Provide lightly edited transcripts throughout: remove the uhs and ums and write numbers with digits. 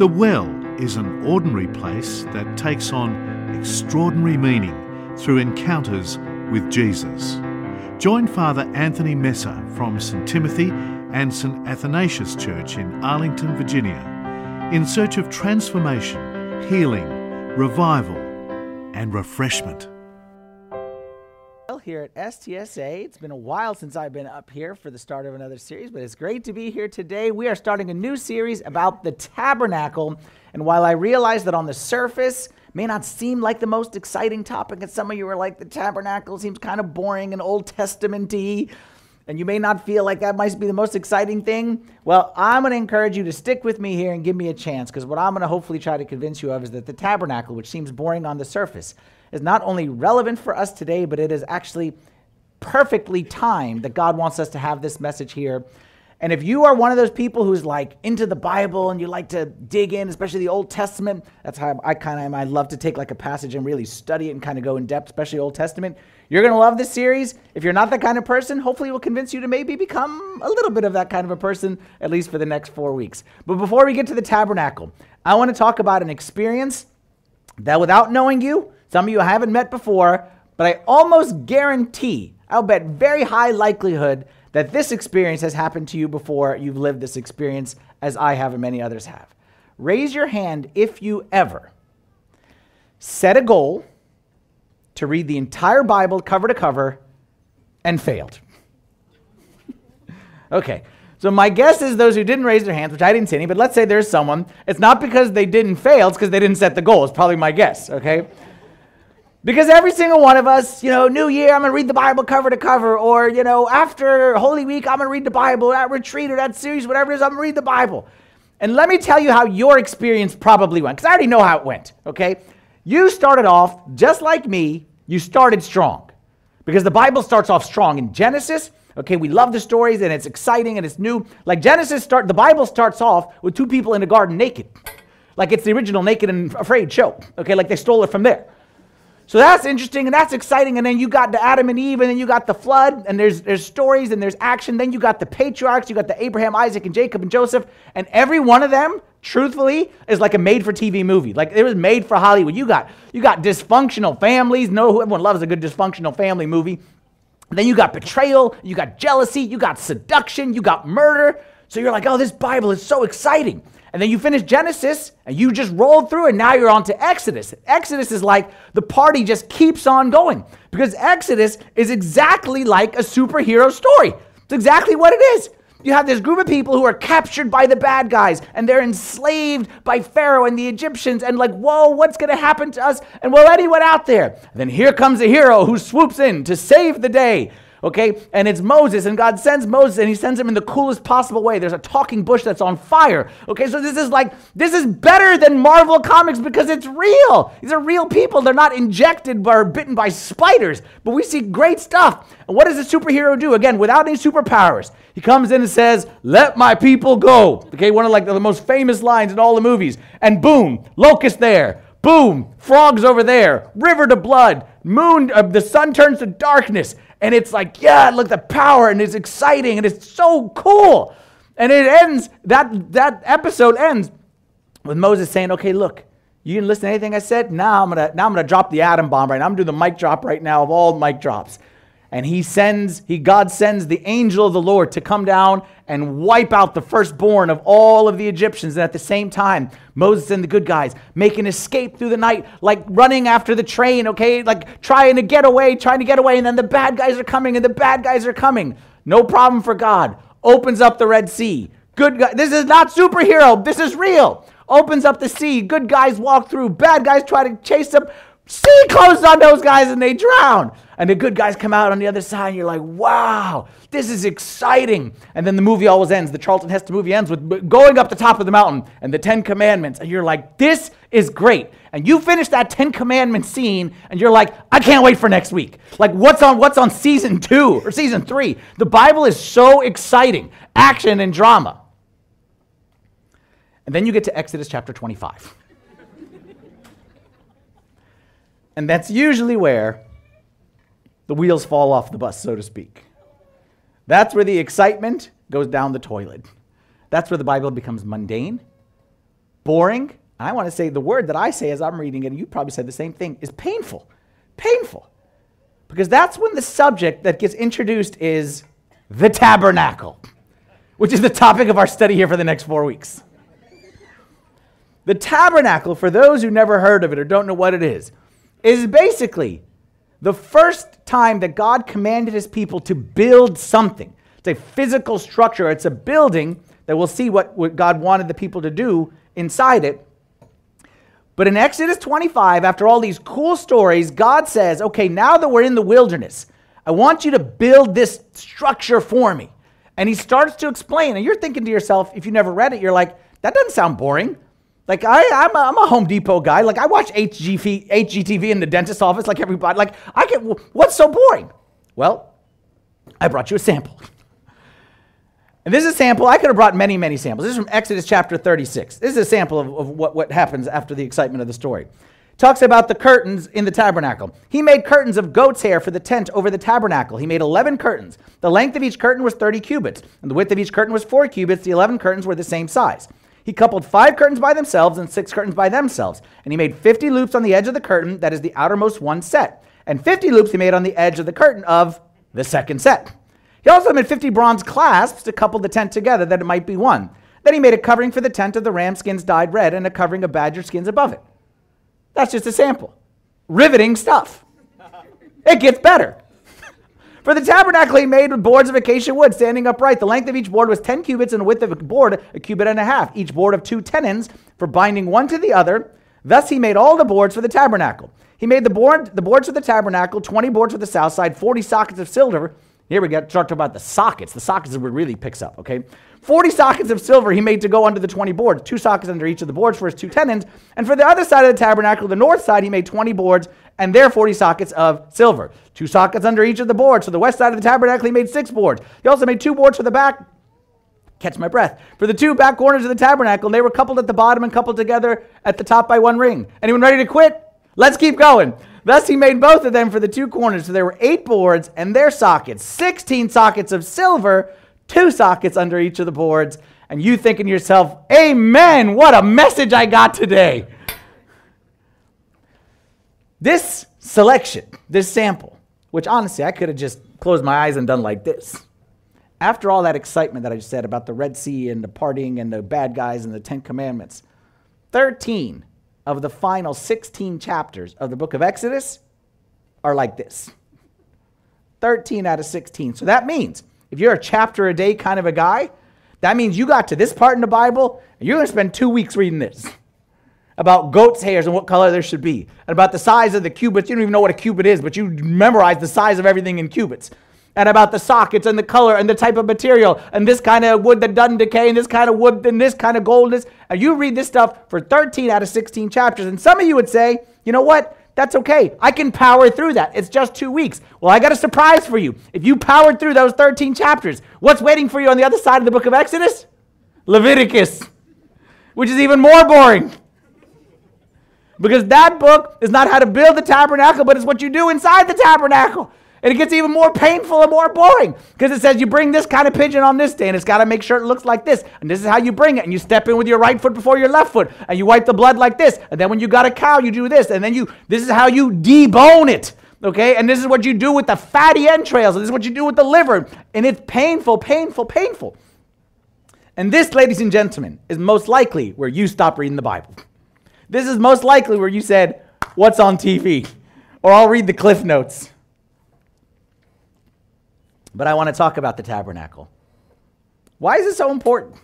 The well is an ordinary place that takes on extraordinary meaning through encounters with Jesus. Join Father Anthony Messeh from St Timothy and St Athanasius Church in Arlington, Virginia, in search of transformation, healing, revival and refreshment. Here at STSA. It's been a while since I've been up here for the start of another series, but it's great to be here today. We are starting a new series about the tabernacle, and while I realize that on the surface may not seem like the most exciting topic, and some of you are like, the tabernacle seems kind of boring and Old Testament-y, and you may not feel like that might be the most exciting thing, well, I'm going to encourage you to stick with me here and give me a chance, because what I'm going to hopefully try to convince you of is that the tabernacle, which seems boring on the surface, is not only relevant for us today, but it is actually perfectly timed that God wants us to have this message here. And if you are one of those people who's like into the Bible and you like to dig in, especially the Old Testament, that's how I kind of am. I love to take like a passage and really study it and kind of go in depth, especially Old Testament. You're going to love this series. If you're not that kind of person, hopefully it will convince you to maybe become a little bit of that kind of a person, at least for the next 4 weeks. But before we get to the tabernacle, I want to talk about an experience that, without knowing you, some of you I haven't met before, but I almost guarantee, I'll bet very high likelihood that this experience has happened to you before you've lived this experience, as I have and many others have. Raise your hand if you ever set a goal to read the entire Bible cover to cover and failed. Okay. So my guess is those who didn't raise their hands, which I didn't see any, but let's say there's someone, it's not because they didn't fail, it's because they didn't set the goal. It's probably my guess, okay? Because every single one of us, New Year, I'm going to read the Bible cover to cover, or, after Holy Week, I'm going to read the Bible, at retreat or that series, whatever it is, I'm going to read the Bible. And let me tell you how your experience probably went, because I already know how it went, okay? You started off, just like me, you started strong, because the Bible starts off strong in Genesis. Okay, we love the stories, and it's exciting, and it's new. Like the Bible starts off with two people in a garden naked. Like it's the original Naked and Afraid show, okay? Like they stole it from there. So that's interesting and that's exciting, and then you got the Adam and Eve, and then you got the flood, and there's stories and there's action. Then you got the patriarchs, you got the Abraham, Isaac, and Jacob, and Joseph, and every one of them, truthfully, is like a made-for-TV movie. Like it was made for Hollywood. You got dysfunctional families. Everyone loves a good dysfunctional family movie. And then you got betrayal, you got jealousy, you got seduction, you got murder. So you're like, oh, this Bible is so exciting. And then you finish Genesis, and you just rolled through, and now you're on to Exodus. Exodus is like the party just keeps on going, because Exodus is exactly like a superhero story. It's exactly what it is. You have this group of people who are captured by the bad guys, and they're enslaved by Pharaoh and the Egyptians, and like, whoa, what's going to happen to us? And will anyone out there? And then here comes a hero who swoops in to save the day. Okay, and it's Moses, and God sends Moses, and he sends him in the coolest possible way. There's a talking bush that's on fire. Okay, so this is better than Marvel Comics because it's real. These are real people. They're not injected or bitten by spiders, but we see great stuff. And what does a superhero do? Again, without any superpowers, he comes in and says, "Let my people go." Okay, one of like the most famous lines in all the movies. And boom, locust there. Boom, frogs over there. River to blood. The sun turns to darkness. And it's like, yeah, look, the power, and it's exciting, and it's so cool. And it ends, that episode ends with Moses saying, okay, look, you didn't listen to anything I said? Now I'm gonna drop the atom bomb right now. I'm doing the mic drop right now of all mic drops. And God sends the angel of the Lord to come down and wipe out the firstborn of all of the Egyptians. And at the same time, Moses and the good guys make an escape through the night, like running after the train, okay? Like trying to get away. And then the bad guys are coming, No problem for God. Opens up the Red Sea. Good guy. This is not superhero. This is real. Opens up the sea. Good guys walk through. Bad guys try to chase them. Sea closes on those guys and they drown. And the good guys come out on the other side, and you're like, wow, this is exciting. And then the movie always ends, the Charlton Heston movie ends with going up the top of the mountain and the 10 Commandments. And you're like, this is great. And you finish that 10 Commandments scene, and you're like, I can't wait for next week. Like, what's on season 2 or season 3? The Bible is so exciting, action and drama. And then you get to Exodus chapter 25. And that's usually where the wheels fall off the bus, so to speak. That's where the excitement goes down the toilet. That's where the Bible becomes mundane, boring. And I want to say the word that I say as I'm reading it, and you probably said the same thing, is painful. Painful. Because that's when the subject that gets introduced is the tabernacle, which is the topic of our study here for the next 4 weeks. The tabernacle, for those who never heard of it or don't know what it is basically the first time that God commanded his people to build something. It's a physical structure. It's a building that we'll see what God wanted the people to do inside it. But in Exodus 25, after all these cool stories, God says, okay, now that we're in the wilderness, I want you to build this structure for me. And he starts to explain. And you're thinking to yourself, if you never read it, you're like, that doesn't sound boring. Like, I'm a Home Depot guy. Like, I watch HGTV in the dentist's office like everybody. Like, what's so boring? Well, I brought you a sample. And this is a sample. I could have brought many, many samples. This is from Exodus chapter 36. This is a sample of what happens after the excitement of the story. Talks about the curtains in the tabernacle. He made curtains of goat's hair for the tent over the tabernacle. He made 11 curtains. The length of each curtain was 30 cubits, and the width of each curtain was 4 cubits. The 11 curtains were the same size. He coupled 5 curtains by themselves and 6 curtains by themselves. And he made 50 loops on the edge of the curtain, that is the outermost one set. And 50 loops he made on the edge of the curtain of the second set. He also made 50 bronze clasps to couple the tent together that it might be one. Then he made a covering for the tent of the ram skins dyed red and a covering of badger skins above it. That's just a sample. Riveting stuff. It gets better. For the tabernacle he made with boards of acacia wood standing upright. The length of each board was 10 cubits and the width of a board a cubit and a half, each board of 2 tenons for binding one to the other. Thus he made all the boards for the tabernacle. He made the boards for the tabernacle, 20 boards for the south side, 40 sockets of silver. Here we go, talked about the sockets. The sockets is where it really picks up, okay? 40 sockets of silver he made to go under the 20 boards, 2 sockets under each of the boards for his 2 tenons. And for the other side of the tabernacle, the north side, he made 20 boards and their 40 sockets of silver. 2 sockets under each of the boards. For the west side of the tabernacle, he made 6 boards. He also made 2 boards for the back. Catch my breath. For the 2 back corners of the tabernacle, and they were coupled at the bottom and coupled together at the top by 1 ring. Anyone ready to quit? Let's keep going. Thus he made both of them for the 2 corners. So there were 8 boards and their sockets, 16 sockets of silver, 2 sockets under each of the boards. And you thinking to yourself, amen, what a message I got today. This selection, this sample, which honestly I could have just closed my eyes and done like this. After all that excitement that I just said about the Red Sea and the partying and the bad guys and the 10 commandments, 13 of the final 16 chapters of the book of Exodus are like this. 13 out of 16. So that means if you're a chapter a day kind of a guy, that means you got to this part in the Bible and you're going to spend 2 weeks reading this about goat's hairs and what color there should be and about the size of the cubits. You don't even know what a cubit is, but you memorize the size of everything in cubits and about the sockets and the color and the type of material and this kind of wood that doesn't decay and this kind of wood and this kind of gold. And you read this stuff for 13 out of 16 chapters. And some of you would say, you know what? That's okay. I can power through that. It's just 2 weeks. Well, I got a surprise for you. If you powered through those 13 chapters, what's waiting for you on the other side of the book of Exodus? Leviticus, which is even more boring. Because that book is not how to build the tabernacle, but it's what you do inside the tabernacle. And it gets even more painful and more boring because it says you bring this kind of pigeon on this day and it's got to make sure it looks like this. And this is how you bring it. And you step in with your right foot before your left foot and you wipe the blood like this. And then when you got a cow, you do this. And then this is how you debone it. Okay. And this is what you do with the fatty entrails. And this is what you do with the liver. And it's painful, painful, painful. And this, ladies and gentlemen, is most likely where you stop reading the Bible. This is most likely where you said, what's on TV? Or I'll read the Cliff Notes. But I want to talk about the tabernacle. Why is it so important?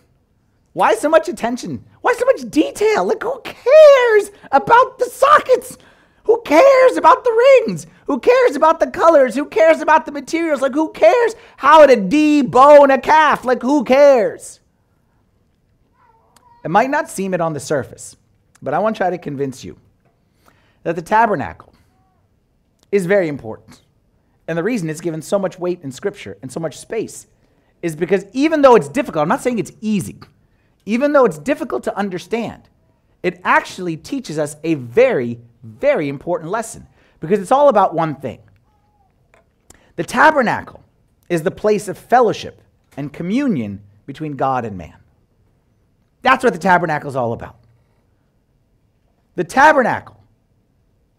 Why so much attention? Why so much detail? Like, who cares about the sockets? Who cares about the rings? Who cares about the colors? Who cares about the materials? Like, who cares how to debone a calf? Like, who cares? It might not seem it on the surface, but I want to try to convince you that the tabernacle is very important. And the reason it's given so much weight in Scripture and so much space is because even though it's difficult, I'm not saying it's easy, even though it's difficult to understand, it actually teaches us a very, very important lesson because it's all about one thing. The tabernacle is the place of fellowship and communion between God and man. That's what the tabernacle is all about. The tabernacle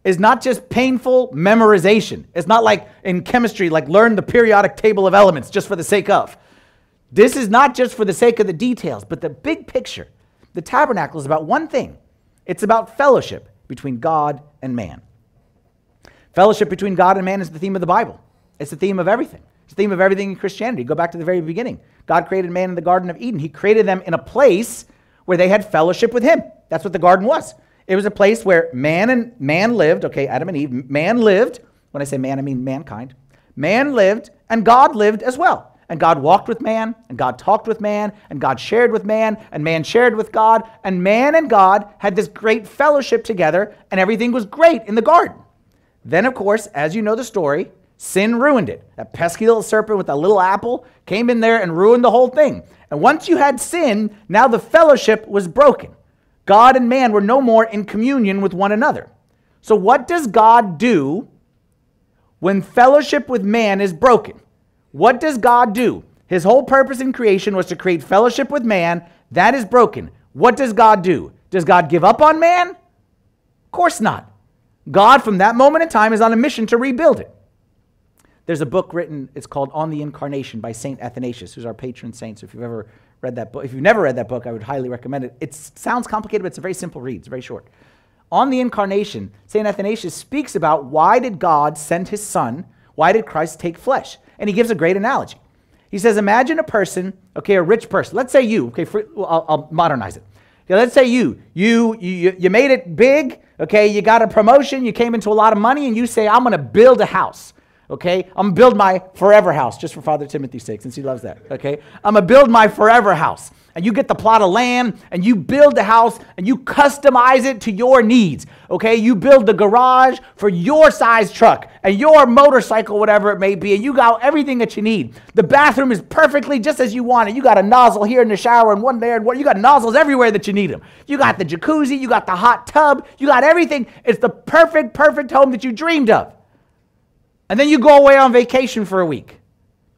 is not just painful memorization. It's not like in chemistry, like learn the periodic table of elements just for the sake of. This is not just for the sake of the details, but the big picture. The tabernacle is about one thing. It's about fellowship between God and man. Fellowship between God and man is the theme of the Bible. It's the theme of everything. It's the theme of everything in Christianity. Go back to the very beginning. God created man in the Garden of Eden. He created them in a place where they had fellowship with him. That's what the garden was. It was a place where man lived. Okay, Adam and Eve, man lived. When I say man, I mean mankind. Man lived, and God lived as well. And God walked with man, and God talked with man, and God shared with man shared with God, and man and God had this great fellowship together, and everything was great in the garden. Then, of course, as you know the story, sin ruined it. That pesky little serpent with that little apple came in there and ruined the whole thing. And once you had sin, now the fellowship was broken. God and man were no more in communion with one another. So what does God do when fellowship with man is broken? What does God do? His whole purpose in creation was to create fellowship with man. That is broken. What does God do? Does God give up on man? Of course not. God, from that moment in time, is on a mission to rebuild it. There's a book written, it's called On the Incarnation by Saint Athanasius, who's our patron saint. So if you've ever read that book, if you've never read that book, I would highly recommend it. It sounds complicated, but it's a very simple read. It's very short. On the Incarnation, Saint Athanasius speaks about why did God send his son? Why did Christ take flesh? And he gives a great analogy. He says, imagine a person, okay, a rich person. Let's say you, okay, I'll modernize it. Okay, let's say you made it big, okay, you got a promotion, you came into a lot of money, and you say, I'm going to build a house, okay? I'm going to build my forever house, just for Father Timothy's sake, since he loves that, okay? I'm going to build my forever house. And you get the plot of land, and you build the house, and you customize it to your needs, okay? You build the garage for your size truck, and your motorcycle, whatever it may be, and you got everything that you need. The bathroom is perfectly just as you want it. You got a nozzle here in the shower, and one there, and one. You got nozzles everywhere that you need them. You got the jacuzzi, you got the hot tub, you got everything. It's the perfect, perfect home that you dreamed of. And then you go away on vacation for a week,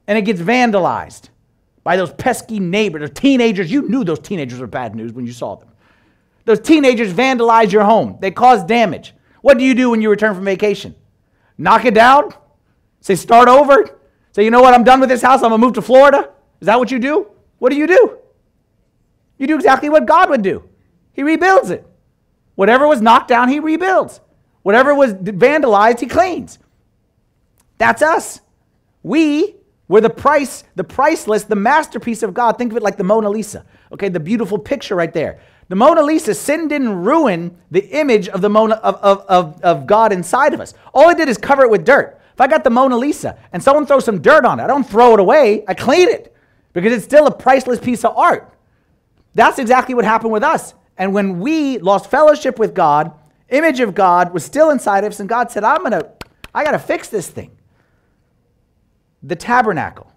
and it gets vandalized by those pesky neighbors, those teenagers. You knew those teenagers were bad news when you saw them. Those teenagers vandalized your home. They caused damage. What do you do when you return from vacation? Knock it down? Say, start over? Say, you know what, I'm done with this house. I'm going to move to Florida. Is that what you do? What do? You do exactly what God would do. He rebuilds it. Whatever was knocked down, he rebuilds. Whatever was vandalized, he cleans. That's us. We're the priceless, the masterpiece of God. Think of it like the Mona Lisa, okay? The beautiful picture right there. The Mona Lisa, sin didn't ruin the image of the of God inside of us. All it did is cover it with dirt. If I got the Mona Lisa and someone throws some dirt on it, I don't throw it away, I clean it because it's still a priceless piece of art. That's exactly what happened with us. And when we lost fellowship with God, image of God was still inside of us, and God said, I gotta fix this thing. The tabernacle,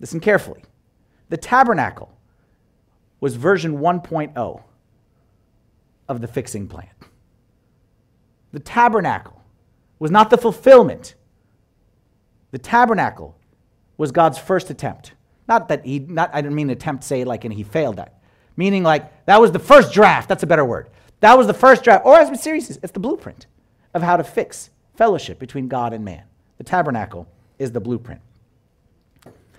listen carefully, the tabernacle was version 1.0 of the fixing plan. The tabernacle was not the fulfillment. The tabernacle was God's first attempt. I didn't mean attempt, say like, and he failed at. Meaning like, that was the first draft, that's a better word. That was the first draft, or as with series, it's the blueprint of how to fix fellowship between God and man. The tabernacle is the blueprint.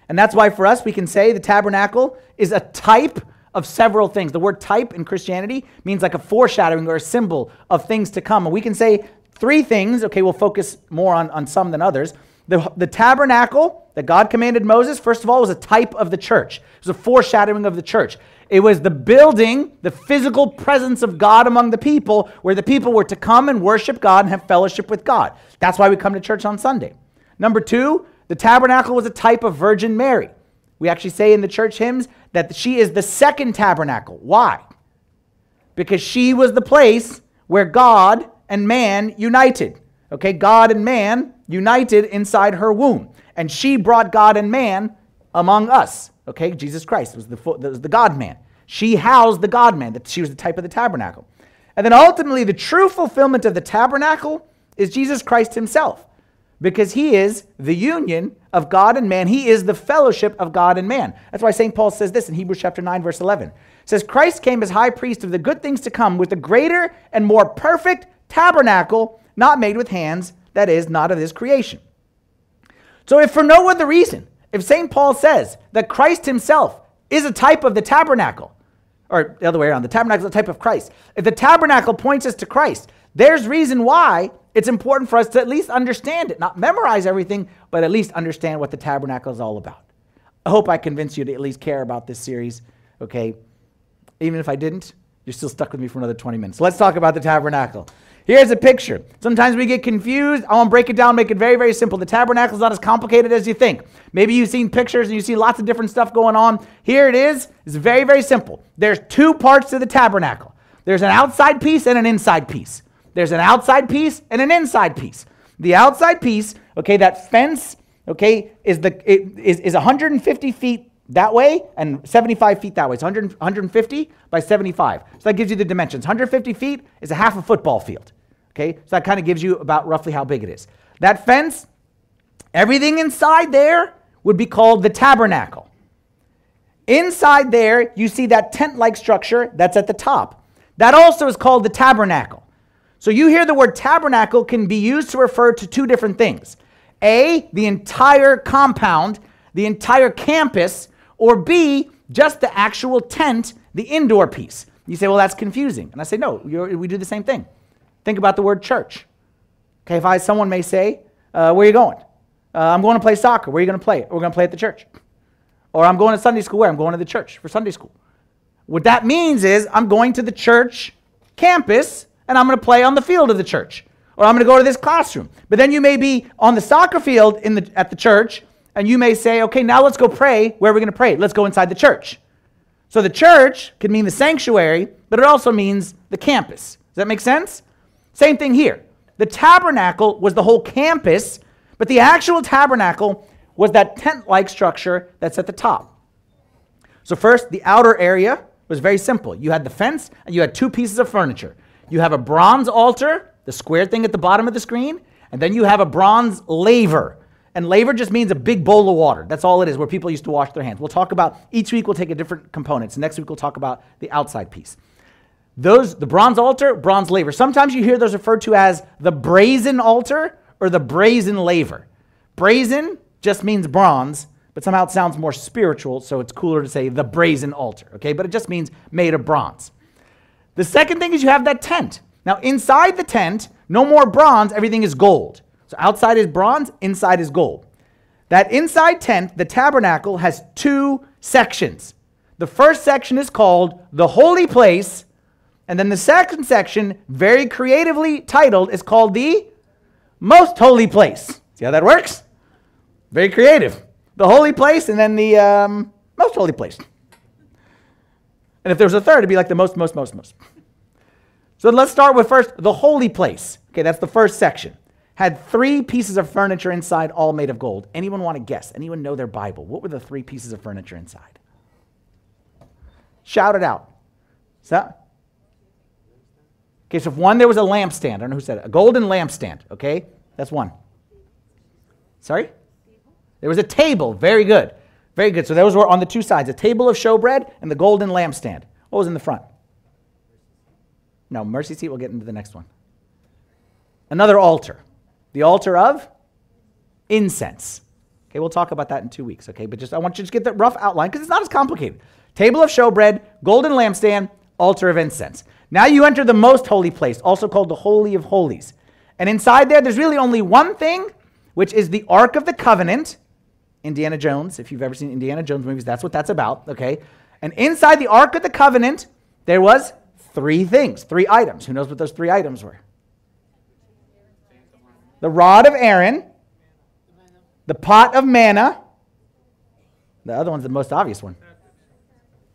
And that's why for us, we can say the tabernacle is a type of several things. The word type in Christianity means like a foreshadowing or a symbol of things to come. And we can say three things. Okay, we'll focus more on some than others. The tabernacle that God commanded Moses, first of all, was a type of the church. It was a foreshadowing of the church. It was the building, the physical presence of God among the people, where the people were to come and worship God and have fellowship with God. That's why we come to church on Sunday. Number two, the tabernacle was a type of Virgin Mary. We actually say in the church hymns that she is the second tabernacle. Why? Because she was the place where God and man united. Okay, God and man united inside her womb. And she brought God and man among us. Okay, Jesus Christ was the God-man. She housed the God-man. She was the type of the tabernacle. And then ultimately, the true fulfillment of the tabernacle is Jesus Christ himself. because he is the union of God and man. He is the fellowship of God and man. That's why St. Paul says this in Hebrews chapter 9, verse 11. It says, Christ came as high priest of the good things to come with a greater and more perfect tabernacle, not made with hands, that is, not of this creation. So if for no other reason, if St. Paul says that Christ himself is a type of the tabernacle, or the other way around, the tabernacle is a type of Christ. If the tabernacle points us to Christ, there's reason why it's important for us to at least understand it, not memorize everything, but at least understand what the tabernacle is all about. I hope I convinced you to at least care about this series, okay? Even if I didn't, you're still stuck with me for another 20 minutes. Let's talk about the tabernacle. Here's a picture. Sometimes we get confused. I want to break it down, make it very, very simple. The tabernacle is not as complicated as you think. Maybe you've seen pictures and you see lots of different stuff going on. Here it is. It's very, very simple. There's two parts to the tabernacle. There's an outside piece and an inside piece. There's an outside piece and an inside piece. The outside piece, okay, that fence, okay, is 150 feet that way and 75 feet that way. It's 150 by 75. So that gives you the dimensions. 150 feet is a half a football field, okay? So that kind of gives you about roughly how big it is. That fence, everything inside there would be called the tabernacle. Inside there, you see that tent-like structure that's at the top. That also is called the tabernacle. So you hear the word tabernacle can be used to refer to two different things. A, the entire compound, the entire campus, or B, just the actual tent, the indoor piece. You say, well, that's confusing. And I say, no, we do the same thing. Think about the word church. Okay, someone may say, where are you going? I'm going to play soccer. Where are you going to play? We're going to play at the church. Or I'm going to Sunday school. Where? I'm going to the church for Sunday school. What that means is I'm going to the church campus, and I'm going to play on the field of the church, or I'm going to go to this classroom. But then you may be on the soccer field at the church, and you may say, okay, now let's go pray. Where are we going to pray? Let's go inside the church. So the church can mean the sanctuary, but it also means the campus. Does that make sense? Same thing here. The tabernacle was the whole campus, but the actual tabernacle was that tent-like structure that's at the top. So first, the outer area was very simple. You had the fence, and you had two pieces of furniture. You have a bronze altar, the square thing at the bottom of the screen, and then you have a bronze laver. And laver just means a big bowl of water. That's all it is, where people used to wash their hands. We'll talk about, each week we'll take a different component. So next week we'll talk about the outside piece. The bronze altar, bronze laver. Sometimes you hear those referred to as the brazen altar or the brazen laver. Brazen just means bronze, but somehow it sounds more spiritual, so it's cooler to say the brazen altar, okay? But it just means made of bronze. The second thing is you have that tent. Now, inside the tent, no more bronze, everything is gold. So outside is bronze, inside is gold. That inside tent, the tabernacle, has two sections. The first section is called the holy place, and then the second section, very creatively titled, is called the most holy place. See how that works? Very creative. The holy place and then the most holy place. And if there was a third, it'd be like the most. So let's start with first the holy place. Okay, that's the first section. Had three pieces of furniture inside, all made of gold. Anyone want to guess? Anyone know their Bible? What were the three pieces of furniture inside? Shout it out. Okay, so if one, there was a lampstand. I don't know who said it. A golden lampstand, okay? That's one. Sorry? There was a table. Very good. Very good. So those were on the two sides, a table of showbread and the golden lampstand. What was in the front? No, mercy seat. We'll get into the next one. Another altar. The altar of incense. Okay, we'll talk about that in 2 weeks, okay? But just I want you to get that rough outline because it's not as complicated. Table of showbread, golden lampstand, altar of incense. Now you enter the most holy place, also called the Holy of Holies. And inside there, there's really only one thing, which is the Ark of the Covenant. Indiana Jones, if you've ever seen Indiana Jones movies, that's what that's about, okay? And inside the Ark of the Covenant, there was three things, three items. Who knows what those three items were? The rod of Aaron, the pot of manna, the other one's the most obvious one,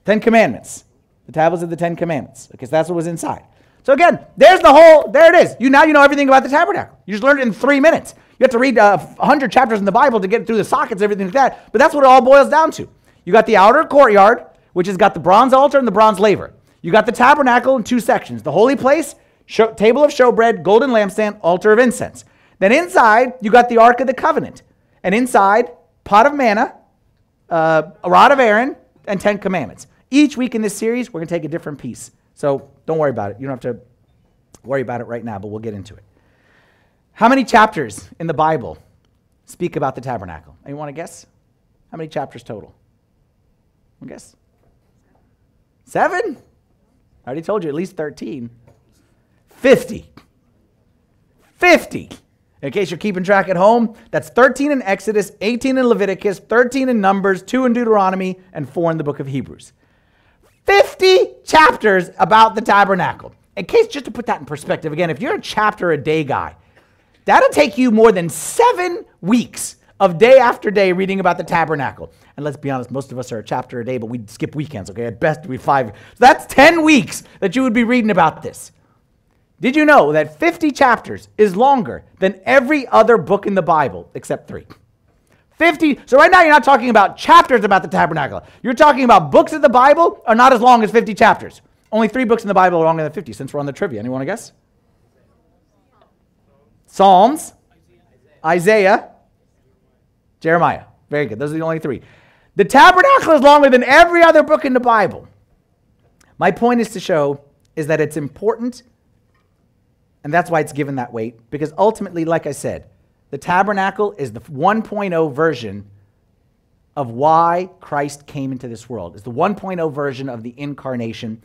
10 Commandments, the tablets of the 10 Commandments, okay, so that's what was inside. So again, there's the whole, there it is. You know everything about the tabernacle. You just learned it in 3 minutes. You have to read 100 chapters in the Bible to get through the sockets, everything like that, but that's what it all boils down to. You got the outer courtyard, which has got the bronze altar and the bronze laver. You got the tabernacle in two sections, the holy place, table of showbread, golden lampstand, altar of incense. Then inside, you got the Ark of the Covenant. And inside, pot of manna, a rod of Aaron, and 10 commandments. Each week in this series, we're going to take a different piece. So don't worry about it. You don't have to worry about it right now, but we'll get into it. How many chapters in the Bible speak about the tabernacle? You want to guess? How many chapters total? One guess. 7? I already told you, at least 13. 50. 50. In case you're keeping track at home, that's 13 in Exodus, 18 in Leviticus, 13 in Numbers, 2 in Deuteronomy, and 4 in the book of Hebrews. 50 chapters about the tabernacle. In case, just to put that in perspective, again, if you're a chapter a day guy, that'll take you more than 7 weeks of day after day reading about the tabernacle. And let's be honest, most of us are a chapter a day, but we skip weekends, okay? At best, we 5. So that's 10 weeks that you would be reading about this. Did you know that 50 chapters is longer than every other book in the Bible except 3? 50, so right now you're not talking about chapters about the tabernacle. You're talking about books of the Bible are not as long as 50 chapters. Only 3 books in the Bible are longer than 50, since we're on the trivia. Anyone want to guess? Psalms, Isaiah, Jeremiah. Very good. Those are the only 3. The tabernacle is longer than every other book in the Bible. My point is to show is that it's important, and that's why it's given that weight, because ultimately, like I said, the tabernacle is the 1.0 version of why Christ came into this world. It's the 1.0 version of the incarnation.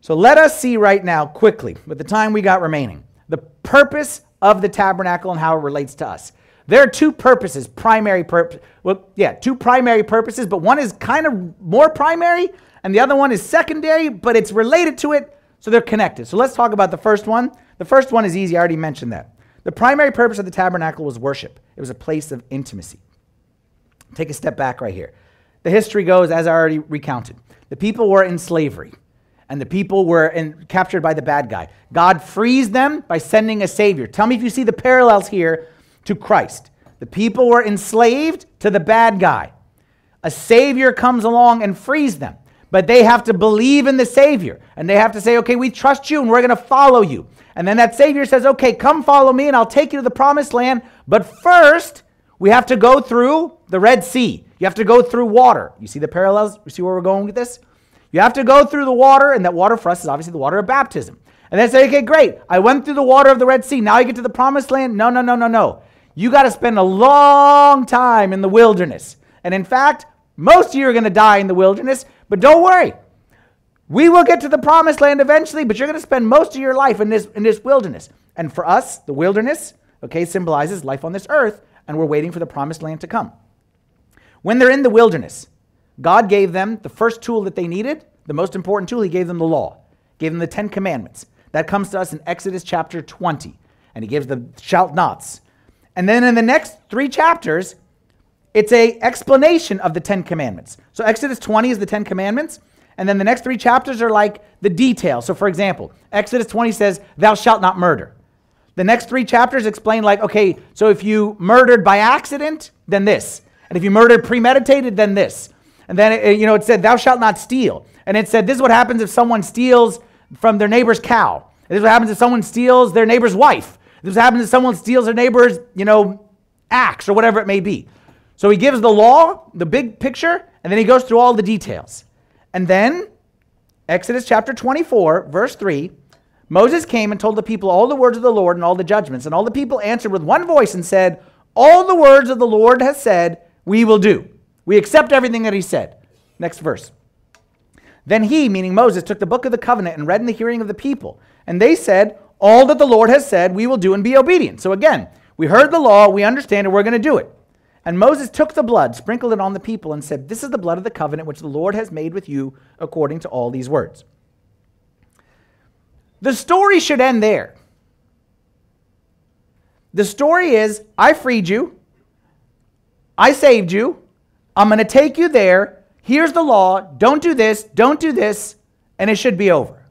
So let us see right now quickly, with the time we got remaining, the purpose of the tabernacle and how it relates to us. There are 2 purposes, two primary purposes, but one is kind of more primary, and the other one is secondary, but it's related to it, so they're connected. So let's talk about the first one. The first one is easy. I already mentioned that. The primary purpose of the tabernacle was worship. It was a place of intimacy. Take a step back right here. The history goes, as I already recounted, the people were in slavery, and the people were captured by the bad guy. God frees them by sending a savior. Tell me if you see the parallels here to Christ. The people were enslaved to the bad guy. A savior comes along and frees them, but they have to believe in the savior, and they have to say, okay, we trust you, and we're going to follow you. And then that savior says, okay, come follow me, and I'll take you to the promised land, but first, we have to go through the Red Sea. You have to go through water. You see the parallels? You see where we're going with this? You have to go through the water, and that water for us is obviously the water of baptism. And then say, okay, great, I went through the water of the Red Sea. Now I get to the promised land. No, no, no, no, no. You got to spend a long time in the wilderness. And in fact, most of you are going to die in the wilderness, but don't worry. We will get to the promised land eventually, but you're going to spend most of your life in this wilderness. And for us, the wilderness, okay, symbolizes life on this earth, and we're waiting for the promised land to come. When they're in the wilderness, God gave them the first tool that they needed, the most important tool. He gave them the law, gave them the 10 commandments. That comes to us in Exodus chapter 20, and he gives the shalt nots. And then in the next 3 chapters, it's an explanation of the 10 commandments. So Exodus 20 is the 10 commandments, and then the next 3 chapters are like the details. So for example, Exodus 20 says, thou shalt not murder. The next 3 chapters explain like, okay, so if you murdered by accident, then this. And if you murdered premeditated, then this. And then, it said, thou shalt not steal. And it said, this is what happens if someone steals from their neighbor's cow. This is what happens if someone steals their neighbor's wife. This happens if someone steals their neighbor's, axe or whatever it may be. So he gives the law, the big picture, and then he goes through all the details. And then Exodus chapter 24, verse 3, Moses came and told the people all the words of the Lord and all the judgments. And all the people answered with one voice and said, all the words of the Lord has said, we will do. We accept everything that he said. Next verse. Then he, meaning Moses, took the book of the covenant and read in the hearing of the people. And they said, all that the Lord has said, we will do and be obedient. So again, we heard the law, we understand it, we're going to do it. And Moses took the blood, sprinkled it on the people, and said, this is the blood of the covenant which the Lord has made with you according to all these words. The story should end there. The story is, I freed you, I saved you, I'm going to take you there, here's the law, don't do this, and it should be over.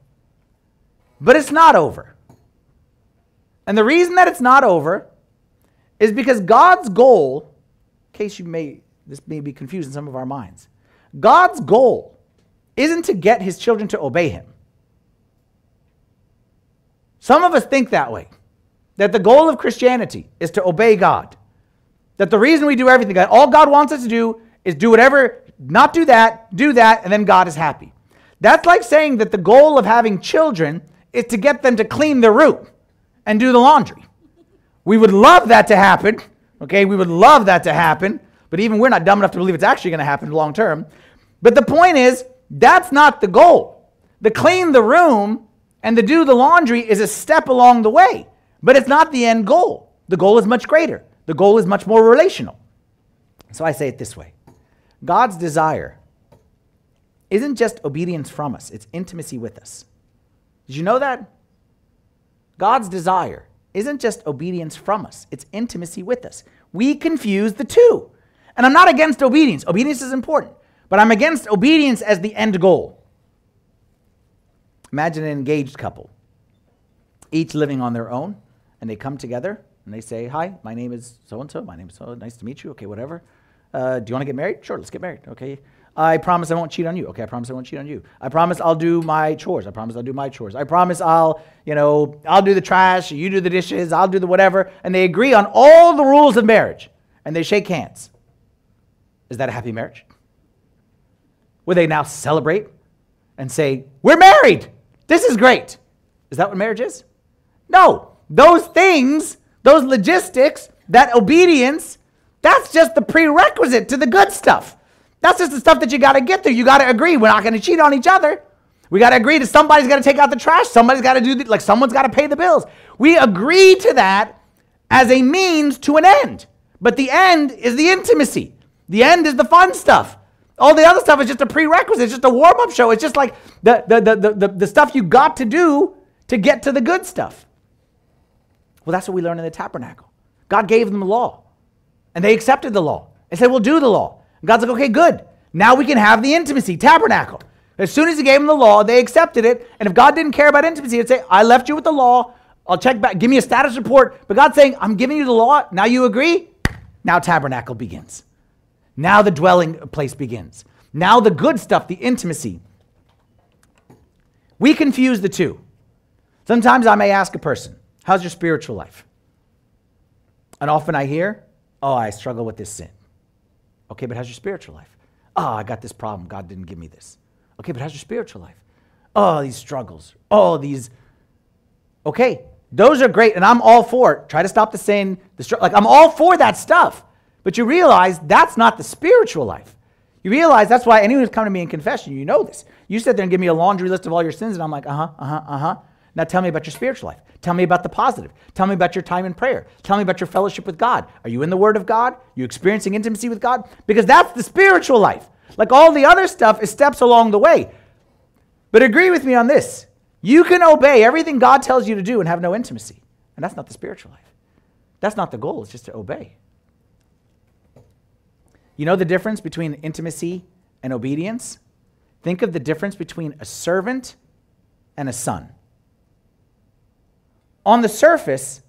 But it's not over. And the reason that it's not over is because God's goal, in case this may be confused in some of our minds, God's goal isn't to get his children to obey him. Some of us think that way. that the goal of Christianity is to obey God. That the reason we do everything, all God wants us to do is do whatever, not do that, and then God is happy. That's like saying that the goal of having children is to get them to clean their room and do the laundry. We would love that to happen, okay? We would love that to happen, but even we're not dumb enough to believe it's actually going to happen long term. But the point is, that's not the goal. The clean the room and the do the laundry is a step along the way, but it's not the end goal. The goal is much greater. The goal is much more relational. So I say it this way. God's desire isn't just obedience from us, it's intimacy with us. Did you know that? God's desire isn't just obedience from us, it's intimacy with us. We confuse the two. And I'm not against obedience. Obedience is important, but I'm against obedience as the end goal. Imagine an engaged couple, each living on their own, and they come together and they say, hi, my name is so-and-so, my name is so, nice to meet you, okay, whatever. Do you want to get married? Sure, let's get married, okay. I promise I won't cheat on you. Okay, I promise I won't cheat on you. I promise I'll do my chores. I promise I'll do my chores. I promise I'll, you know, I'll do the trash, you do the dishes, I'll do the whatever. And they agree on all the rules of marriage. And they shake hands. Is that a happy marriage? Will they now celebrate and say, we're married. This is great. Is that what marriage is? No. Those things, those logistics, that obedience, that's just the prerequisite to the good stuff. That's just the stuff that you got to get through. You got to agree. We're not going to cheat on each other. We got to agree that somebody's got to take out the trash. Somebody's got to do the, like someone's got to pay the bills. We agree to that as a means to an end. But the end is the intimacy. The end is the fun stuff. All the other stuff is just a prerequisite. It's just a warm-up show. It's just like the stuff you got to do to get to the good stuff. Well, that's what we learn in the tabernacle. God gave them the law and they accepted the law and said, we'll do the law. God's like, okay, good. Now we can have the intimacy, tabernacle. As soon as he gave them the law, they accepted it. And if God didn't care about intimacy, he'd say, I left you with the law. I'll check back. Give me a status report. But God's saying, I'm giving you the law. Now you agree? Now tabernacle begins. Now the dwelling place begins. Now the good stuff, the intimacy. We confuse the two. Sometimes I may ask a person, how's your spiritual life? And often I hear, oh, I struggle with this sin. Okay, but how's your spiritual life? Oh, I got this problem. God didn't give me this. Okay, but how's your spiritual life? Oh, these struggles. Oh, these. Okay, those are great, and I'm all for it. Try to stop the sin. I'm all for that stuff. But you realize that's not the spiritual life. You realize that's why anyone who's come to me in confession, you know this. You sit there and give me a laundry list of all your sins, and I'm like, Now tell me about your spiritual life. Tell me about the positive. Tell me about your time in prayer. Tell me about your fellowship with God. Are you in the Word of God? Are you experiencing intimacy with God? Because that's the spiritual life. Like all the other stuff is steps along the way. But agree with me on this. You can obey everything God tells you to do and have no intimacy. And that's not the spiritual life. That's not the goal. It's just to obey. You know the difference between intimacy and obedience? Think of the difference between a servant and a son. On the surface,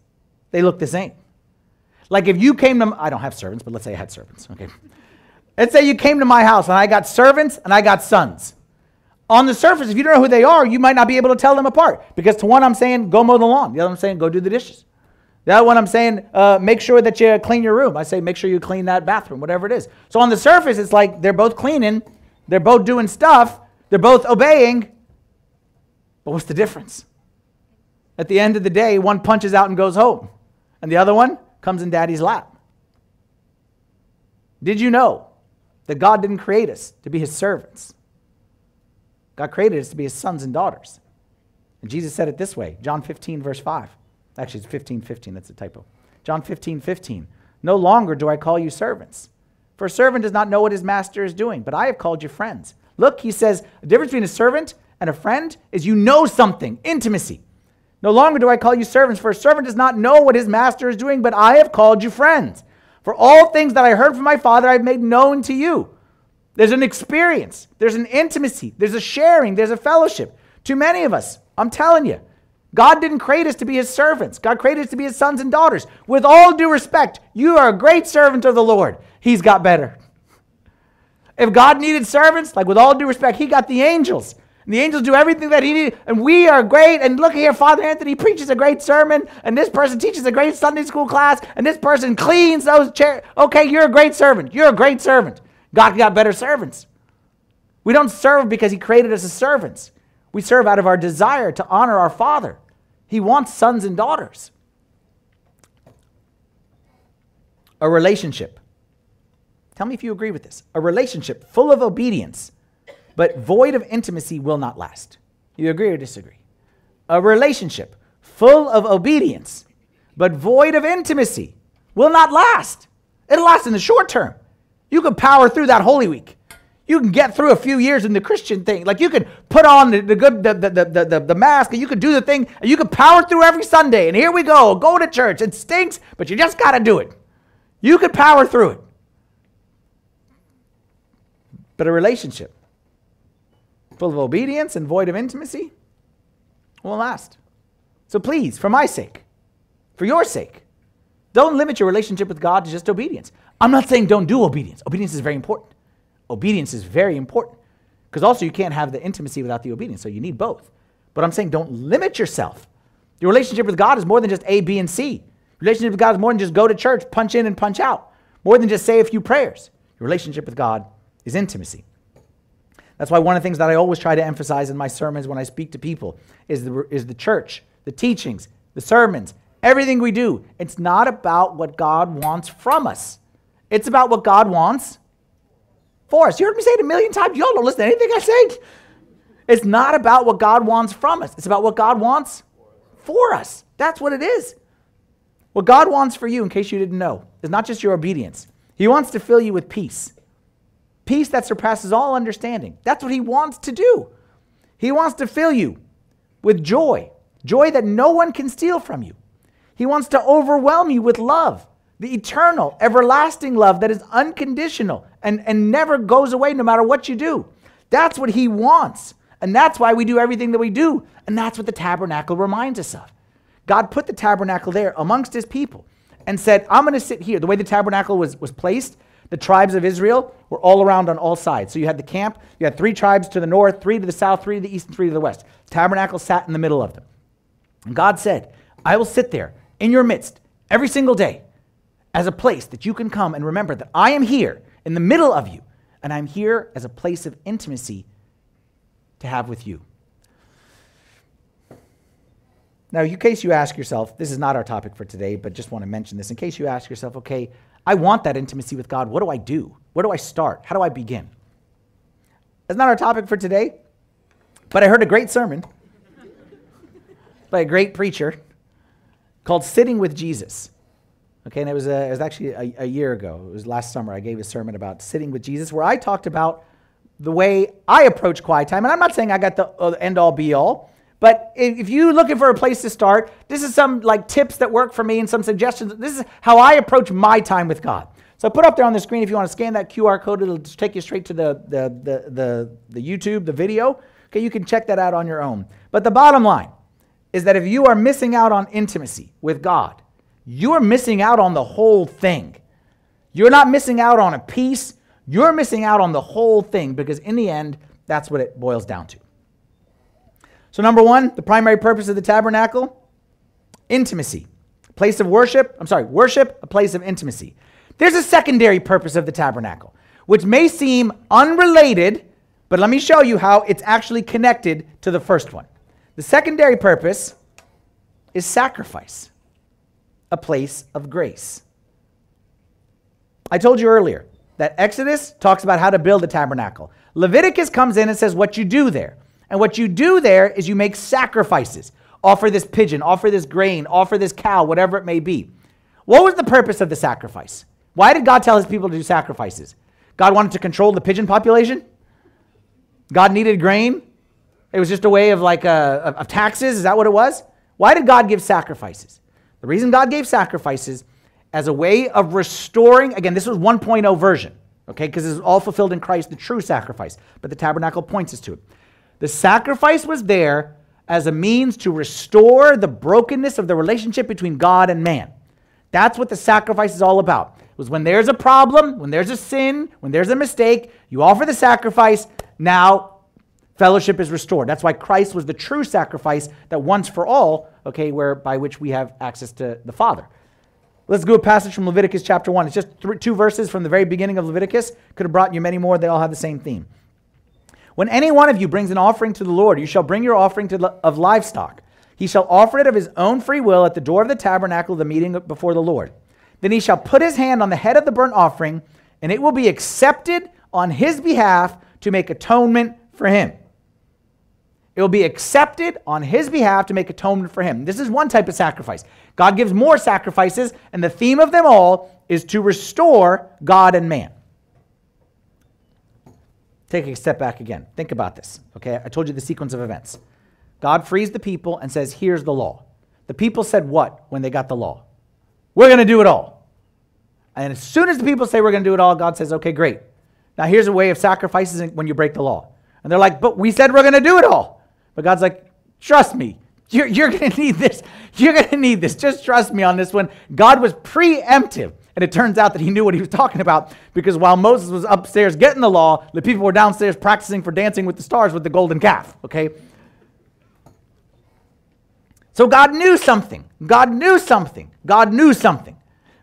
they look the same. Like if you came to, I don't have servants, but let's say I had servants, okay. Let's say you came to my house and I got servants and I got sons. On the surface, if you don't know who they are, you might not be able to tell them apart because to one I'm saying, go mow the lawn. The other I'm saying, go do the dishes. The other one I'm saying, make sure that you clean your room. I say, make sure you clean that bathroom, whatever it is. So on the surface, it's like they're both cleaning, they're both doing stuff, they're both obeying, but what's the difference? At the end of the day, one punches out and goes home, and the other one comes in daddy's lap. Did you know that God didn't create us to be his servants? God created us to be his sons and daughters. And Jesus said it this way, John 15, verse 5. Actually, it's 15:15, that's a typo. John 15:15. No longer do I call you servants, for a servant does not know what his master is doing, but I have called you friends. Look, he says, the difference between a servant and a friend is you know something, intimacy. No longer do I call you servants, for a servant does not know what his master is doing, but I have called you friends. For all things that I heard from my Father, I have made known to you. There's an experience. There's an intimacy. There's a sharing. There's a fellowship. Too many of us, I'm telling you, God didn't create us to be his servants. God created us to be his sons and daughters. With all due respect, you are a great servant of the Lord. He's got better. If God needed servants, like with all due respect, he got the angels. And the angels do everything that he did. And we are great. And look here, Father Anthony preaches a great sermon. And this person teaches a great Sunday school class. And this person cleans those chairs. Okay, you're a great servant. You're a great servant. God got better servants. We don't serve because he created us as servants. We serve out of our desire to honor our Father. He wants sons and daughters. A relationship. Tell me if you agree with this. A relationship full of obedience, but void of intimacy will not last. You agree or disagree? A relationship full of obedience, but void of intimacy will not last. It'll last in the short term. You can power through that Holy Week. You can get through a few years in the Christian thing. Like you can put on the mask and you can do the thing and you can power through every Sunday and here we go. Go to church. It stinks, but you just got to do it. You could power through it. But a relationship full of obedience and void of intimacy won't last. So please, for my sake, for your sake, don't limit your relationship with God to just obedience. I'm not saying don't do obedience. Obedience is very important. Obedience is very important because also you can't have the intimacy without the obedience, so you need both. But I'm saying don't limit yourself. Your relationship with God is more than just A, B, and C. Relationship with God is more than just go to church, punch in and punch out. More than just say a few prayers. Your relationship with God is intimacy. That's why one of the things that I always try to emphasize in my sermons when I speak to people is the church, the teachings, the sermons, everything we do. It's not about what God wants from us. It's about what God wants for us. You heard me say it a million times. Y'all don't listen to anything I say. It's not about what God wants from us. It's about what God wants for us. That's what it is. What God wants for you, in case you didn't know, is not just your obedience. He wants to fill you with peace. Peace that surpasses all understanding. That's what he wants to do. He wants to fill you with joy. Joy that no one can steal from you. He wants to overwhelm you with love. The eternal, everlasting love that is unconditional and never goes away no matter what you do. That's what he wants. And that's why we do everything that we do. And that's what the tabernacle reminds us of. God put the tabernacle there amongst his people and said, I'm going to sit here. The way the tabernacle was placed, the tribes of Israel were all around on all sides. So you had the camp, you had three tribes to the north, three to the south, three to the east, and three to the west. The tabernacle sat in the middle of them. And God said, I will sit there in your midst every single day as a place that you can come and remember that I am here in the middle of you, and I'm here as a place of intimacy to have with you. Now, in case you ask yourself, this is not our topic for today, but just want to mention this. In case you ask yourself, okay, I want that intimacy with God. What do I do? Where do I start? How do I begin? That's not our topic for today, but I heard a great sermon by a great preacher called Sitting with Jesus. Okay, and it was actually a year ago. It was last summer. I gave a sermon about sitting with Jesus where I talked about the way I approach quiet time. And I'm not saying I got the end-all, be-all, but if you're looking for a place to start, this is some like tips that work for me and some suggestions. This is how I approach my time with God. So I put up there on the screen, if you want to scan that QR code, it'll just take you straight to the YouTube, the video. Okay, you can check that out on your own. But the bottom line is that if you are missing out on intimacy with God, you're missing out on the whole thing. You're not missing out on a piece. You're missing out on the whole thing because in the end, that's what it boils down to. So number one, the primary purpose of the tabernacle, intimacy. Place of worship, worship, a place of intimacy. There's a secondary purpose of the tabernacle, which may seem unrelated, but let me show you how it's actually connected to the first one. The secondary purpose is sacrifice, a place of grace. I told you earlier that Exodus talks about how to build a tabernacle. Leviticus comes in and says what you do there. And what you do there is you make sacrifices. Offer this pigeon, offer this grain, offer this cow, whatever it may be. What was the purpose of the sacrifice? Why did God tell his people to do sacrifices? God wanted to control the pigeon population? God needed grain? It was just a way of of taxes? Is that what it was? Why did God give sacrifices? The reason God gave sacrifices as a way of restoring, again, this was 1.0 version, okay, because it's all fulfilled in Christ, the true sacrifice, but the tabernacle points us to it. The sacrifice was there as a means to restore the brokenness of the relationship between God and man. That's what the sacrifice is all about. It was when there's a problem, when there's a sin, when there's a mistake, you offer the sacrifice. Now Fellowship is restored. That's why Christ was the true sacrifice that once for all, okay, by which we have access to the Father. Let's go to a passage from Leviticus chapter 1. It's just two verses from the very beginning of Leviticus. Could have brought you many more. They all have the same theme. When any one of you brings an offering to the Lord, you shall bring your offering of livestock. He shall offer it of his own free will at the door of the tabernacle of the meeting before the Lord. Then he shall put his hand on the head of the burnt offering, and it will be accepted on his behalf to make atonement for him. It will be accepted on his behalf to make atonement for him. This is one type of sacrifice. God gives more sacrifices, and the theme of them all is to restore God and man. Take a step back again. Think about this. Okay, I told you the sequence of events. God frees the people and says, here's the law. The people said what when they got the law? We're going to do it all. And as soon as the people say we're going to do it all, God says, okay, great. Now here's a way of sacrifices when you break the law. And they're like, but we said we're going to do it all. But God's like, trust me, you're going to need this. You're going to need this. Just trust me on this one. God was preemptive. And it turns out that he knew what he was talking about, because while Moses was upstairs getting the law, the people were downstairs practicing for Dancing with the Stars with the golden calf, okay? So God knew something. God knew something. God knew something.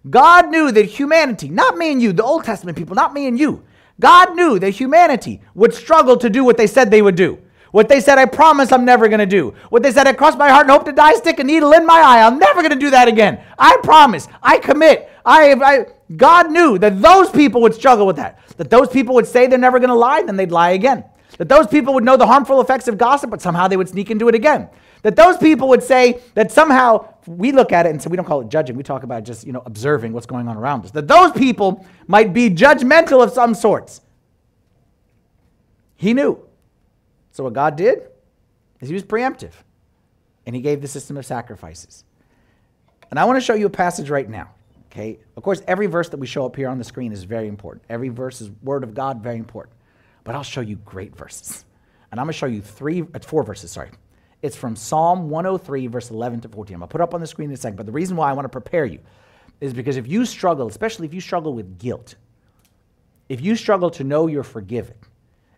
God knew that humanity, not me and you, the Old Testament people, not me and you, God knew that humanity would struggle to do what they said they would do. What they said, I promise I'm never going to do. What they said, I cross my heart and hope to die, stick a needle in my eye. I'm never going to do that again. I promise. I commit. God knew that those people would struggle with that. That those people would say they're never going to lie, then they'd lie again. That those people would know the harmful effects of gossip, but somehow they would sneak into it again. That those people would say that somehow, we look at it and say, we don't call it judging, we talk about just, observing what's going on around us. That those people might be judgmental of some sorts. He knew. So what God did is he was preemptive, and he gave the system of sacrifices. And I want to show you a passage right now, okay? Of course, every verse that we show up here on the screen is very important. Every verse is word of God, very important. But I'll show you great verses. And I'm going to show you four verses, sorry. It's from Psalm 103, verse 11 to 14. I'm going to put it up on the screen in a second, but the reason why I want to prepare you is because if you struggle, especially if you struggle with guilt, if you struggle to know you're forgiven,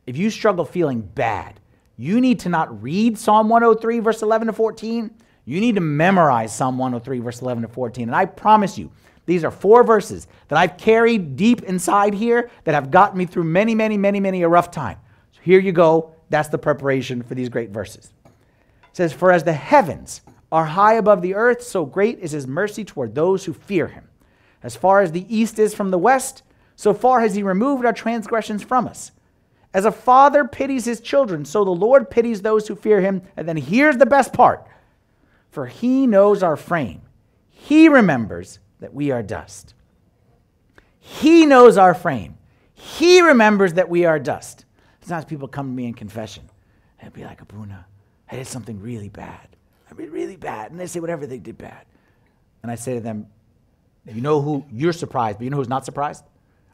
if you struggle feeling bad, you need to not read Psalm 103, verse 11 to 14. You need to memorize Psalm 103, verse 11 to 14. And I promise you, these are four verses that I've carried deep inside here that have gotten me through many, many, many, many a rough time. So here you go. That's the preparation for these great verses. It says, "For as the heavens are high above the earth, so great is his mercy toward those who fear him. As far as the east is from the west, so far has he removed our transgressions from us. As a father pities his children, so the Lord pities those who fear him." And then here's the best part. "For he knows our frame. He remembers that we are dust." He knows our frame. He remembers that we are dust. Sometimes people come to me in confession and be like, "Abuna, I did something really bad. I mean, really bad." And they say whatever they did bad. And I say to them, "You know who you're surprised, but you know who's not surprised?"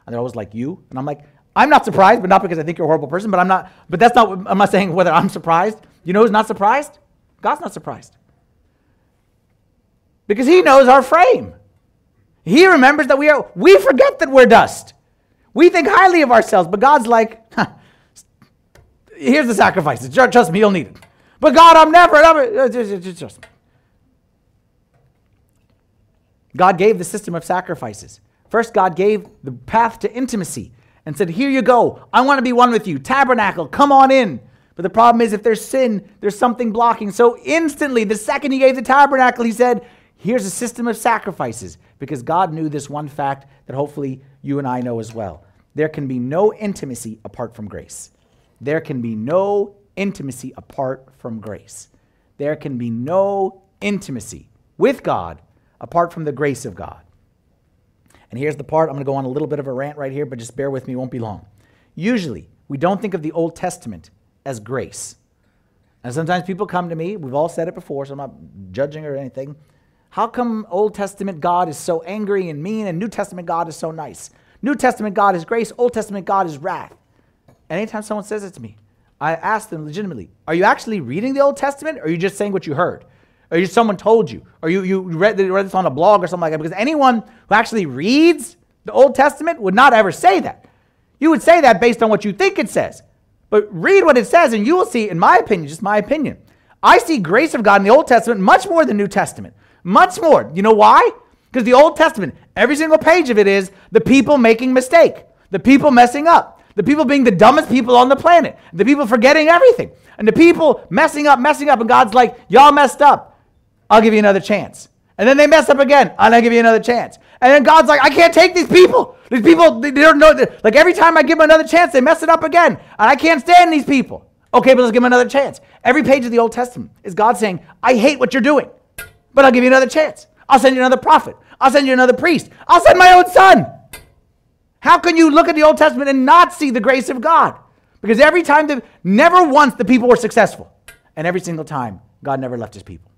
And they're always like, "You?" And I'm like, "I'm not surprised, but not because I think you're a horrible person, but I'm not, but that's not, I'm not saying whether I'm surprised." You know who's not surprised? God's not surprised. Because he knows our frame. He remembers that we forget that we're dust. We think highly of ourselves, but God's like, here's the sacrifices. Trust me, you'll need it. But God, just me. God gave the system of sacrifices. First, God gave the path to intimacy and said, "Here you go. I want to be one with you. Tabernacle, come on in." But the problem is, if there's sin, there's something blocking. So instantly, the second he gave the tabernacle, he said, "Here's a system of sacrifices," because God knew this one fact that hopefully you and I know as well. There can be no intimacy apart from grace. There can be no intimacy apart from grace. There can be no intimacy with God apart from the grace of God. And here's the part, I'm going to go on a little bit of a rant right here, but just bear with me, it won't be long. Usually, we don't think of the Old Testament as grace. And sometimes people come to me, we've all said it before, so I'm not judging or anything. How come Old Testament God is so angry and mean and New Testament God is so nice? New Testament God is grace, Old Testament God is wrath. And anytime someone says it to me, I ask them legitimately, are you actually reading the Old Testament, or are you just saying what you heard? Or someone told you, or you read this on a blog or something like that, because anyone who actually reads the Old Testament would not ever say that. You would say that based on what you think it says. But read what it says and you will see, in my opinion, just my opinion, I see grace of God in the Old Testament much more than New Testament. Much more. You know why? Because the Old Testament, every single page of it is the people making mistake, the people messing up, the people being the dumbest people on the planet, the people forgetting everything, and the people messing up, and God's like, y'all messed up. I'll give you another chance. And then they mess up again, and I'll give you another chance. And then God's like, I can't take these people. These people, they don't know. Like every time I give them another chance, they mess it up again. And I can't stand these people. Okay, but let's give them another chance. Every page of the Old Testament is God saying, I hate what you're doing, but I'll give you another chance. I'll send you another prophet. I'll send you another priest. I'll send my own son. How can you look at the Old Testament and not see the grace of God? Because every time, never once the people were successful. And every single time, God never left his people.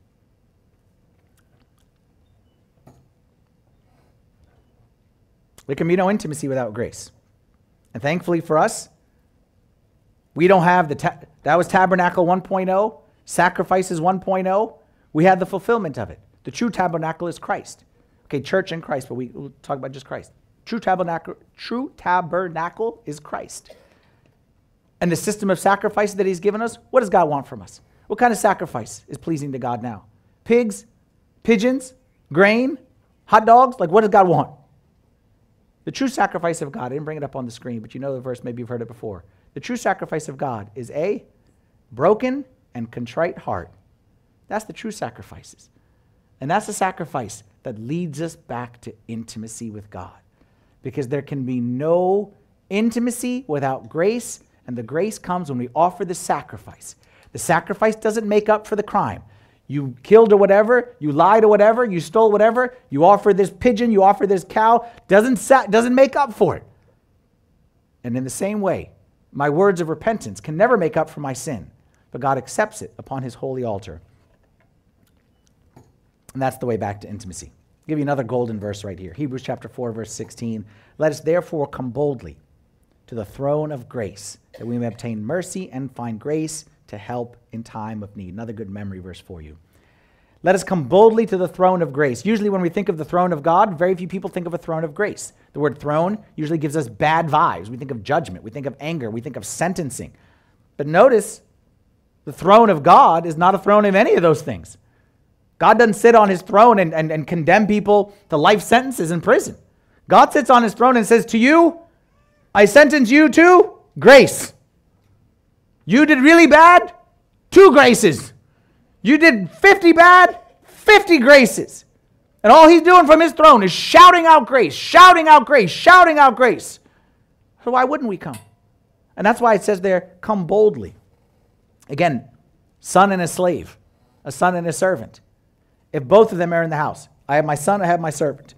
There can be no intimacy without grace. And thankfully for us, we don't have that was Tabernacle 1.0, Sacrifices 1.0. We had the fulfillment of it. The true tabernacle is Christ. Okay, church and Christ, but we'll talk about just Christ. True tabernacle is Christ. And the system of sacrifice that he's given us, what does God want from us? What kind of sacrifice is pleasing to God now? Pigs, pigeons, grain, hot dogs? Like, what does God want? The true sacrifice of God, I didn't bring it up on the screen, but you know the verse, maybe you've heard it before. The true sacrifice of God is a broken and contrite heart. That's the true sacrifices. And that's the sacrifice that leads us back to intimacy with God. Because there can be no intimacy without grace, and the grace comes when we offer the sacrifice. The sacrifice doesn't make up for the crime. You killed or whatever, you lied or whatever, you stole whatever, you offer this pigeon, you offer this cow, doesn't make up for it. And in the same way, my words of repentance can never make up for my sin, but God accepts it upon his holy altar. And that's the way back to intimacy. I'll give you another golden verse right here. Hebrews chapter 4, verse 16. Let us therefore come boldly to the throne of grace, that we may obtain mercy and find grace to help in time of need. Another good memory verse for you. Let us come boldly to the throne of grace. Usually when we think of the throne of God, very few people think of a throne of grace. The word throne usually gives us bad vibes. We think of judgment. We think of anger. We think of sentencing. But notice, the throne of God is not a throne of any of those things. God doesn't sit on his throne and condemn people to life sentences in prison. God sits on his throne and says to you, I sentence you to grace. You did really bad, 2 graces. You did 50 bad, 50 graces. And all he's doing from his throne is shouting out grace, shouting out grace, shouting out grace. So why wouldn't we come? And that's why it says there, come boldly. Again, son and a slave, a son and a servant. If both of them are in the house, I have my son, I have my servant.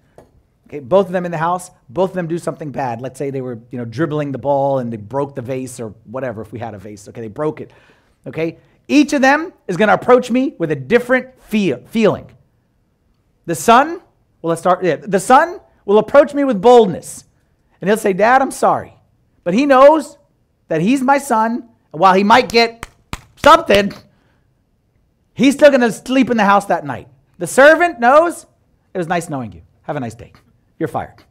Okay, both of them in the house, both of them do something bad. Let's say they were, dribbling the ball and they broke the vase or whatever, if we had a vase. Okay, they broke it. Okay, each of them is going to approach me with a different feeling. The son, the son will approach me with boldness. And he'll say, Dad, I'm sorry. But he knows that he's my son, and while he might get something, he's still going to sleep in the house that night. The servant knows, it was nice knowing you. Have a nice day. You're fired.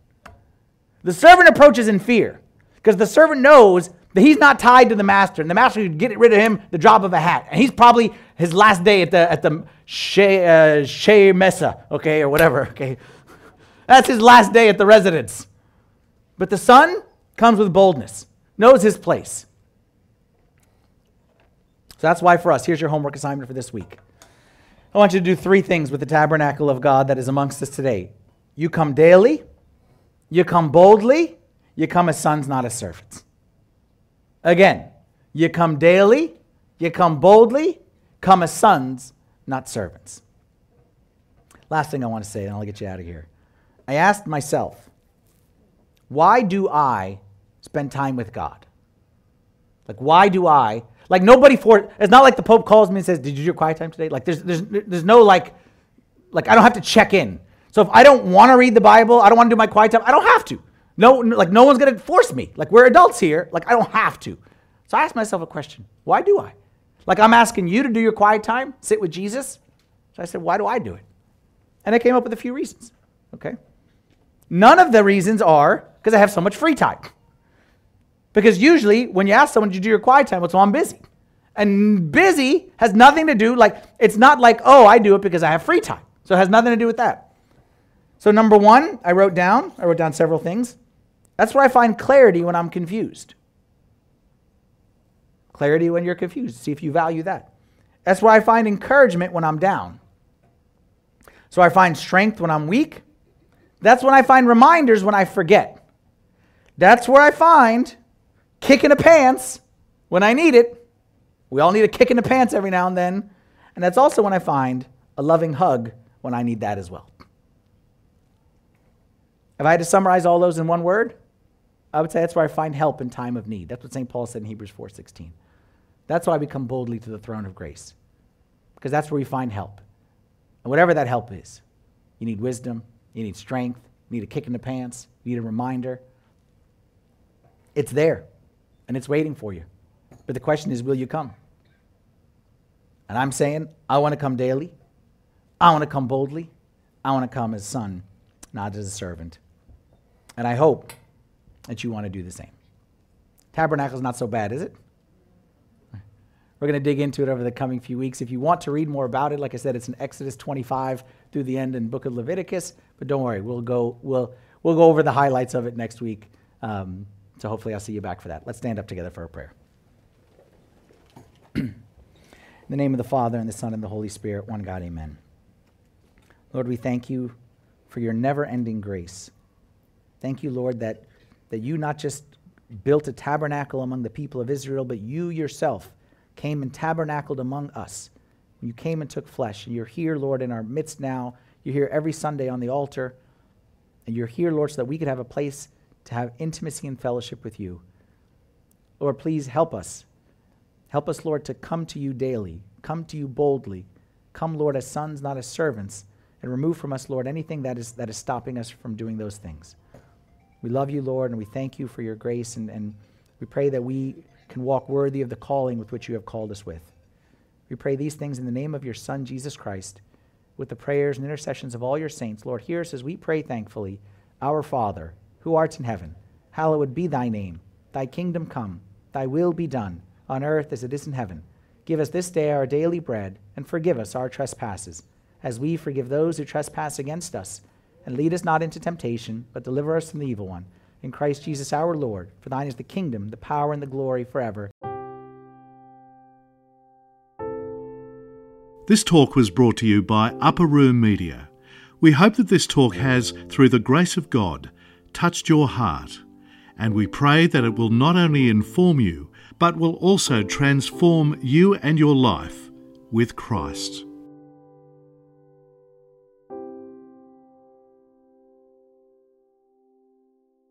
The servant approaches in fear because the servant knows that he's not tied to the master, and the master could get rid of him the drop of a hat. And he's probably his last day at the Shea Mesa, okay, or whatever, okay. That's his last day at the residence. But the son comes with boldness, knows his place. So that's why for us, here's your homework assignment for this week. I want you to do 3 things with the tabernacle of God that is amongst us today. You come daily, you come boldly, you come as sons, not as servants. Again, you come daily, you come boldly, come as sons, not servants. Last thing I want to say, and I'll get you out of here. I asked myself, why do I spend time with God? Like, why do I... Like nobody it's not like the Pope calls me and says, did you do your quiet time today? Like there's no like I don't have to check in. So if I don't want to read the Bible, I don't want to do my quiet time, I don't have to. Like no one's going to force me. Like we're adults here, like I don't have to. So I asked myself a question, why do I? Like I'm asking you to do your quiet time, sit with Jesus. So I said, why do I do it? And I came up with a few reasons, okay? None of the reasons are because I have so much free time. Because usually when you ask someone, did you do your quiet time? What's well, I'm busy. And busy has nothing to do, like, it's not like, oh, I do it because I have free time. So it has nothing to do with that. So number one, I wrote down several things. That's where I find clarity when I'm confused. Clarity when you're confused. See if you value that. That's where I find encouragement when I'm down. So I find strength when I'm weak. That's when I find reminders when I forget. That's where I find kick in the pants when I need it. We all need a kick in the pants every now and then. And that's also when I find a loving hug when I need that as well. If I had to summarize all those in one word, I would say that's where I find help in time of need. That's what St. Paul said in Hebrews 4:16. That's why we come boldly to the throne of grace, because that's where we find help. And whatever that help is, you need wisdom, you need strength, you need a kick in the pants, you need a reminder. It's there, and it's waiting for you. But the question is, will you come? And I'm saying, I want to come daily. I want to come boldly. I want to come as son, not as a servant. And I hope that you want to do the same. Tabernacle is not so bad, is it? We're going to dig into it over the coming few weeks. If you want to read more about it, like I said, it's in Exodus 25 through the end in Book of Leviticus. But don't worry, we'll go over the highlights of it next week. So hopefully I'll see you back for that. Let's stand up together for a prayer. In the name of the Father, and the Son, and the Holy Spirit, one God, amen. Lord, we thank you for your never-ending grace. Thank you, Lord, that you not just built a tabernacle among the people of Israel, but you yourself came and tabernacled among us. You came and took flesh, and you're here, Lord, in our midst now. You're here every Sunday on the altar, and you're here, Lord, so that we could have a place to have intimacy and fellowship with you. Lord, please help us. Help us, Lord, to come to you daily, come to you boldly. Come, Lord, as sons, not as servants, and remove from us, Lord, anything that is stopping us from doing those things. We love you, Lord, and we thank you for your grace, and we pray that we can walk worthy of the calling with which you have called us with. We pray these things in the name of your Son, Jesus Christ, with the prayers and intercessions of all your saints. Lord, hear us as we pray thankfully. Our Father, who art in heaven, hallowed be thy name. Thy kingdom come, thy will be done, on earth as it is in heaven. Give us this day our daily bread, and forgive us our trespasses, as we forgive those who trespass against us. And lead us not into temptation, but deliver us from the evil one. In Christ Jesus our Lord, for thine is the kingdom, the power, and the glory forever. This talk was brought to you by Upper Room Media. We hope that this talk has, through the grace of God, touched your heart, and we pray that it will not only inform you, but will also transform you and your life with Christ.